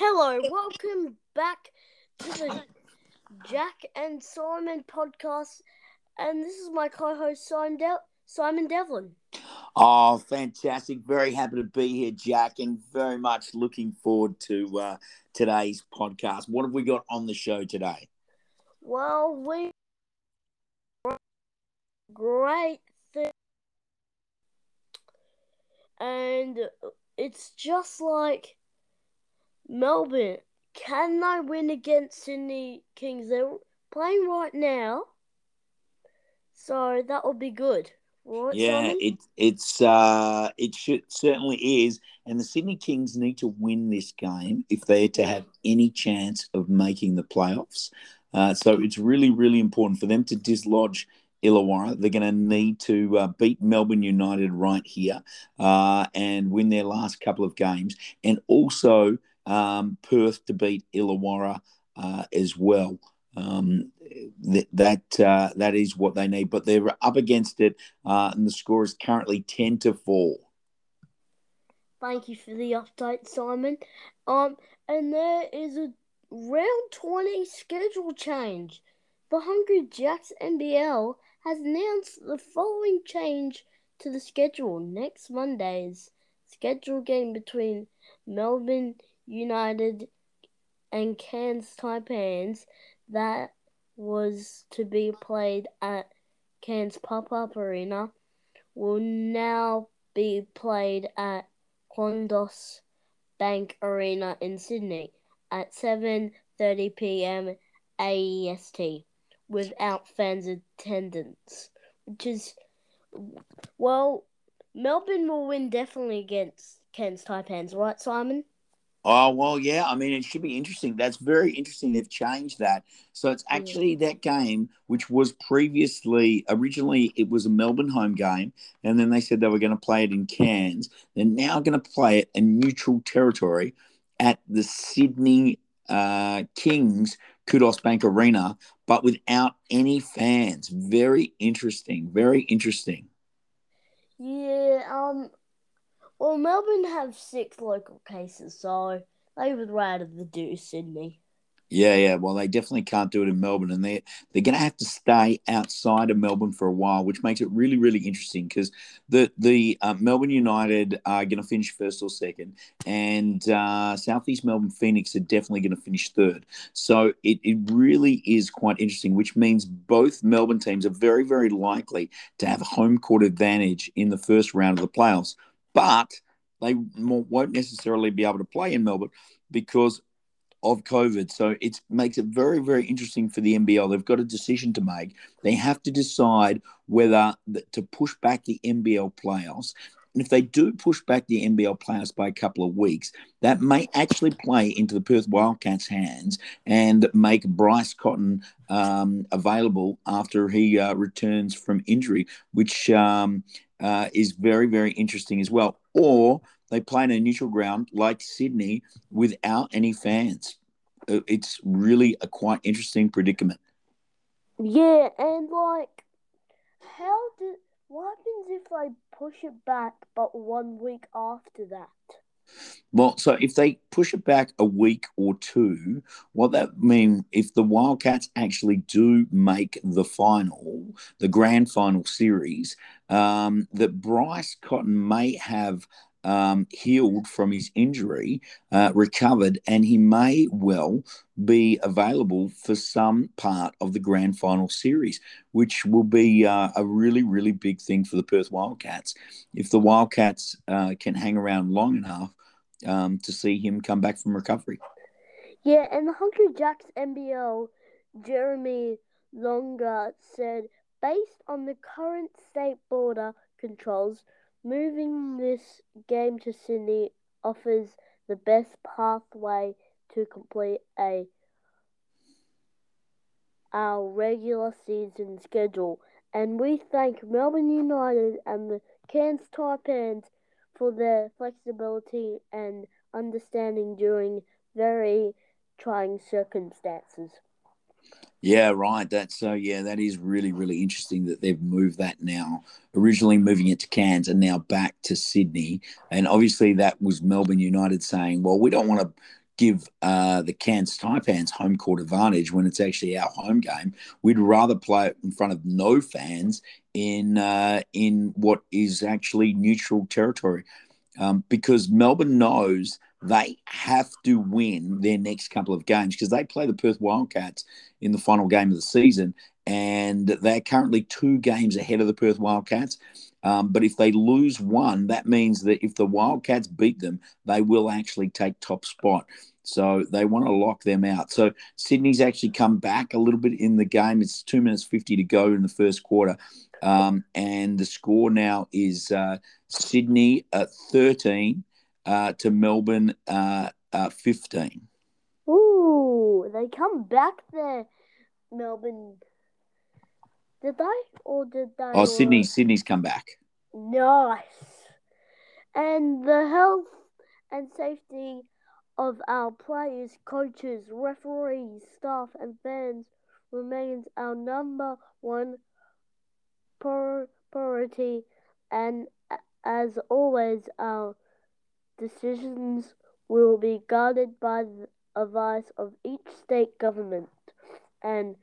Hello, welcome back to the Jack and Simon podcast, and this is my co-host Simon Devlin. Oh, fantastic. Very happy to be here, Jack, and very much looking forward to today's podcast. What have we got on the show today? Well, we great thing, and it's just like Melbourne. Can they win against Sydney Kings? They're playing right now, so that will be good. Right, yeah, it certainly is, and the Sydney Kings need to win this game if they're to have any chance of making the playoffs. So it's really, really important for them to dislodge Illawarra. They're going to need to beat Melbourne United right here and win their last couple of games, and also Perth to beat Illawarra as well. That is what they need, but they're up against it, and the score is currently 10-4. Thank you for the update, Simon. And there is a round 20 schedule change. The Hungry Jacks NBL has announced the following change to the schedule. Next Monday's scheduled game between Melbourne United and Cairns Taipans that was to be played at Cairns Pop-Up Arena will now be played at Qudos Bank Arena in Sydney at 7:30 p.m. AEST. Without fans' attendance, which is, well, Melbourne will win definitely against Cairns Taipans, right, Simon? Oh, well, yeah. I mean, it should be interesting. That's very interesting. They've changed that. So it's actually that game, which was originally it was a Melbourne home game, and then they said they were going to play it in Cairns. They're now going to play it in neutral territory at the Sydney Kings Qudos Bank Arena, but without any fans. Very interesting. Very interesting. Yeah. Well, Melbourne have 6 local cases, so they would rather do Sydney. Yeah. Well, they definitely can't do it in Melbourne, and they're going to have to stay outside of Melbourne for a while, which makes it really, really interesting because the Melbourne United are going to finish first or second, and Southeast Melbourne Phoenix are definitely going to finish third. So it really is quite interesting, which means both Melbourne teams are very, very likely to have home court advantage in the first round of the playoffs, but they won't necessarily be able to play in Melbourne because of COVID. So it makes it very, very interesting for the NBL. They've got a decision to make. They have to decide whether to push back the NBL playoffs. And if they do push back the NBL playoffs by a couple of weeks, that may actually play into the Perth Wildcats' hands and make Bryce Cotton available after he returns from injury, which is very, very interesting as well. Or they play in a neutral ground like Sydney without any fans. It's really a quite interesting predicament. Yeah, and what happens if they push it back but 1 week after that? Well, so if they push it back a week or two, what that means, if the Wildcats actually do make the grand final series, that Bryce Cotton may have healed from his injury, recovered, and he may well be available for some part of the grand final series, which will be a really, really big thing for the Perth Wildcats. If the Wildcats can hang around long enough to see him come back from recovery. Yeah, and the Hungry Jacks NBL, Jeremy Longa, said, based on the current state border controls, moving this game to Sydney offers the best pathway to complete our regular season schedule, and we thank Melbourne United and the Cairns Taipans for their flexibility and understanding during very trying circumstances. Yeah, right. That is really, really interesting that they've moved that now. Originally moving it to Cairns and now back to Sydney. And obviously that was Melbourne United saying, well, we don't want to give the Cairns Taipans home court advantage when it's actually our home game. We'd rather play it in front of no fans in what is actually neutral territory, because Melbourne knows they have to win their next couple of games because they play the Perth Wildcats in the final game of the season, and they're currently 2 games ahead of the Perth Wildcats. But if they lose one, that means that if the Wildcats beat them, they will actually take top spot. So they want to lock them out. So Sydney's actually come back a little bit in the game. It's 2:50 to go in the first quarter. And the score now is Sydney at 13 to Melbourne 15. Ooh, they come back there, Melbourne. Did they or did they? Oh, Sydney's come back. Nice. And the health and safety of our players, coaches, referees, staff, and fans remains our number 1 priority, and as always, our decisions will be guarded by the advice of each state government and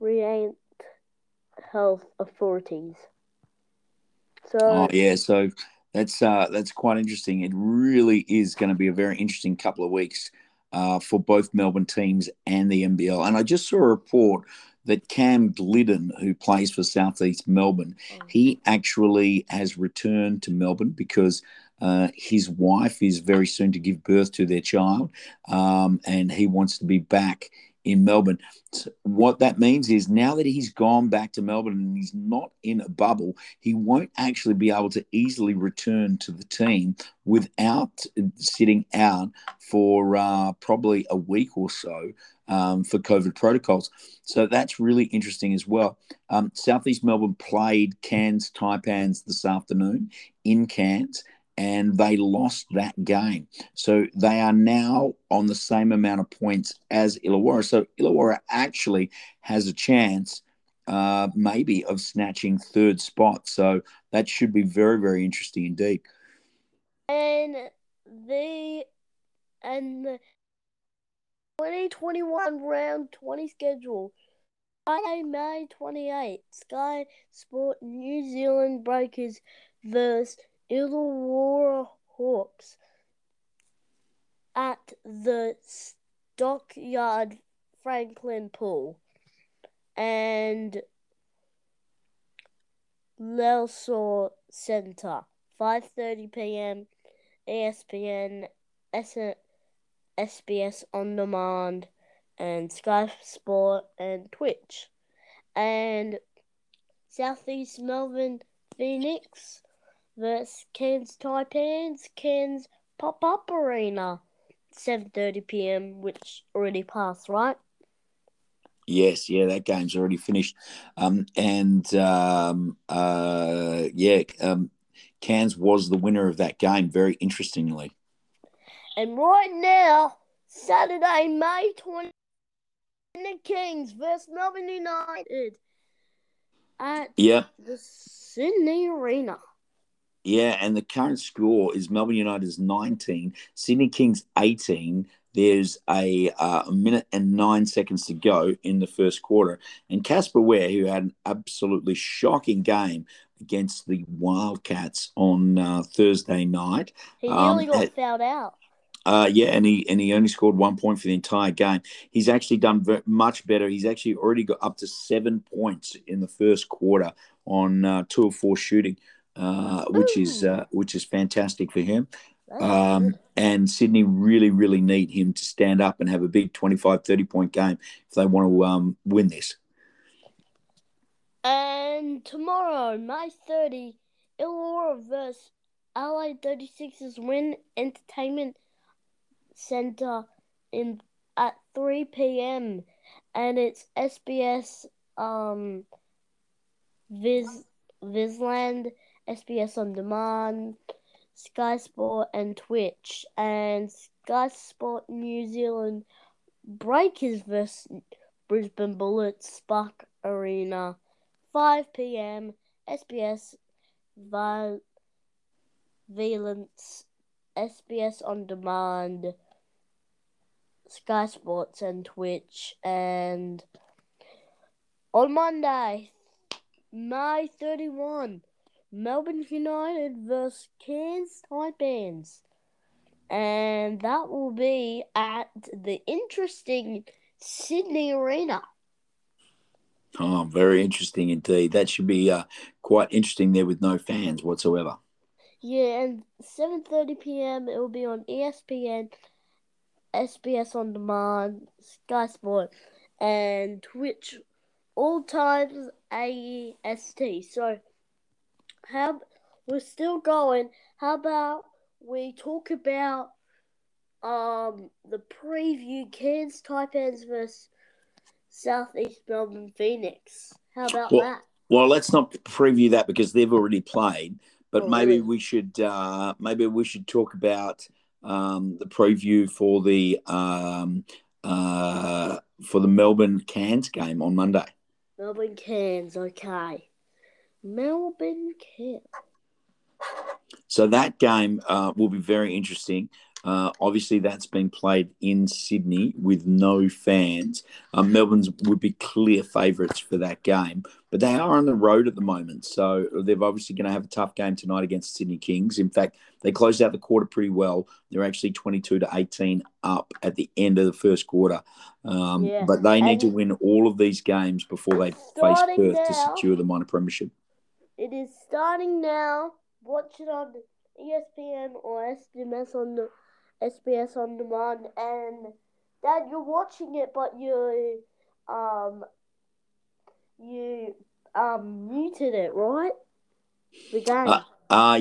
Reinant health authorities. So so that's quite interesting. It really is going to be a very interesting couple of weeks for both Melbourne teams and the NBL. And I just saw a report that Cam Gliddon, who plays for Southeast Melbourne, he actually has returned to Melbourne because his wife is very soon to give birth to their child, and he wants to be back in Melbourne. So what that means is now that he's gone back to Melbourne and he's not in a bubble, he won't actually be able to easily return to the team without sitting out for probably a week or so for COVID protocols. So that's really interesting as well. Southeast Melbourne played Cairns Taipans this afternoon in Cairns, and they lost that game. So they are now on the same amount of points as Illawarra. So Illawarra actually has a chance maybe of snatching 3rd spot. So that should be very, very interesting indeed. And the 2021 round 20 schedule. Friday, May 28th, Sky Sport New Zealand Breakers versus Illawarra Hawks at the Stockyard Franklin Pool and Lelosor Centre, 5:30 p.m. ESPN, SBS On Demand, and Sky Sport and Twitch. And Southeast Melbourne Phoenix versus Cairns Taipans, Cairns Pop-Up Arena, 7:30 p.m, which already passed, right? Yes, yeah, that game's already finished. Cairns was the winner of that game, very interestingly. And right now, Saturday, May 20th, the Kings versus Melbourne United at the Sydney Arena. Yeah, and the current score is Melbourne United's 19, Sydney Kings 18. There's a minute and 9 seconds to go in the first quarter. And Casper Ware, who had an absolutely shocking game against the Wildcats on Thursday night. He nearly got fouled out. And he only scored 1 point for the entire game. He's actually done much better. He's actually already got up to 7 points in the first quarter on 2 of 4 shooting. Which is fantastic for him. And Sydney really, really need him to stand up and have a big 25, 30-point game if they want to win this. And tomorrow, May 30, Illawarra versus LA36's Wynn Entertainment Centre at 3 p.m. And it's SBS Visland, SBS On Demand, Sky Sport and Twitch, and Sky Sport New Zealand Breakers vs Brisbane Bullets, Spark Arena, 5 p.m, SBS Violence, SBS On Demand, Sky Sports and Twitch. And on Monday, May 31, Melbourne United versus Cairns Taipans. And that will be at the interesting Sydney Arena. Oh, very interesting indeed. That should be quite interesting there with no fans whatsoever. Yeah, and 7:30pm it will be on ESPN, SBS On Demand, Sky Sport, and Twitch, all times AEST. So, we're still going. How about we talk about the preview, Cairns Taipans versus Southeast Melbourne Phoenix. How about that? Well, let's not preview that because they've already played. But maybe we should talk about the preview for the Melbourne Cairns game on Monday. Melbourne Cairns, okay. Melbourne Cairns. So that game will be very interesting. Obviously, that's been played in Sydney with no fans. Melbourne's would be clear favourites for that game. But they are on the road at the moment, so they're obviously going to have a tough game tonight against Sydney Kings. In fact, they closed out the quarter pretty well. They're actually 22-18 up at the end of the first quarter. But they need to win all of these games before they face Perth now, to secure the minor premiership. It is starting now. Watch it on ESPN or SBS On the SBS On Demand, and Dad, you're watching it, but you muted it, right? The game.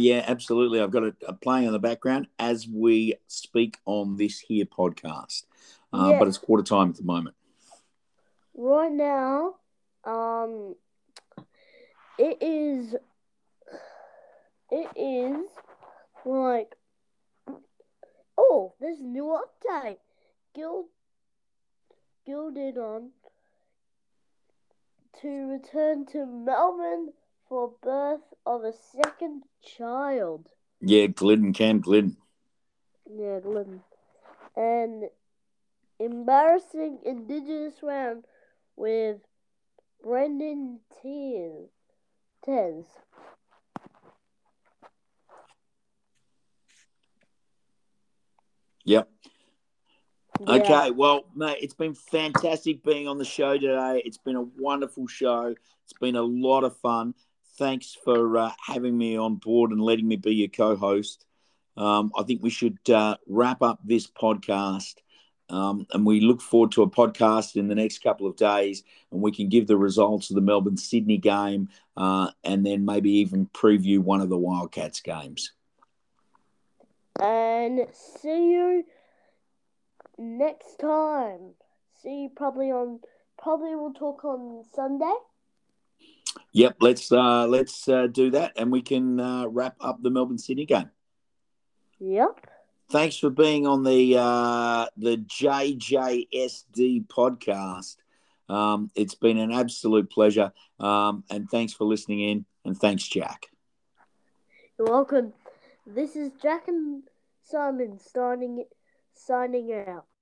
Yeah, absolutely. I've got it playing in the background as we speak on this here podcast, but it's quarter time at the moment. Right now, it is like. Oh, there's a new update. Gliddon to return to Melbourne for birth of a second child. Yeah, Cam Gliddon. Yeah, Gliddon. An embarrassing Indigenous round with Brendan Tears. Yep. Yeah. Okay, well, mate, it's been fantastic being on the show today. It's been a wonderful show. It's been a lot of fun. Thanks for having me on board and letting me be your co-host. I think we should wrap up this podcast, and we look forward to a podcast in the next couple of days, and we can give the results of the Melbourne-Sydney game and then maybe even preview one of the Wildcats games. And see you next time. See you probably we'll talk on Sunday. Yep, let's do that, and we can wrap up the Melbourne Sydney game. Yep. Thanks for being on the JJSD podcast. It's been an absolute pleasure, and thanks for listening in, and thanks, Jack. You're welcome. This is Jack and Simon signing out.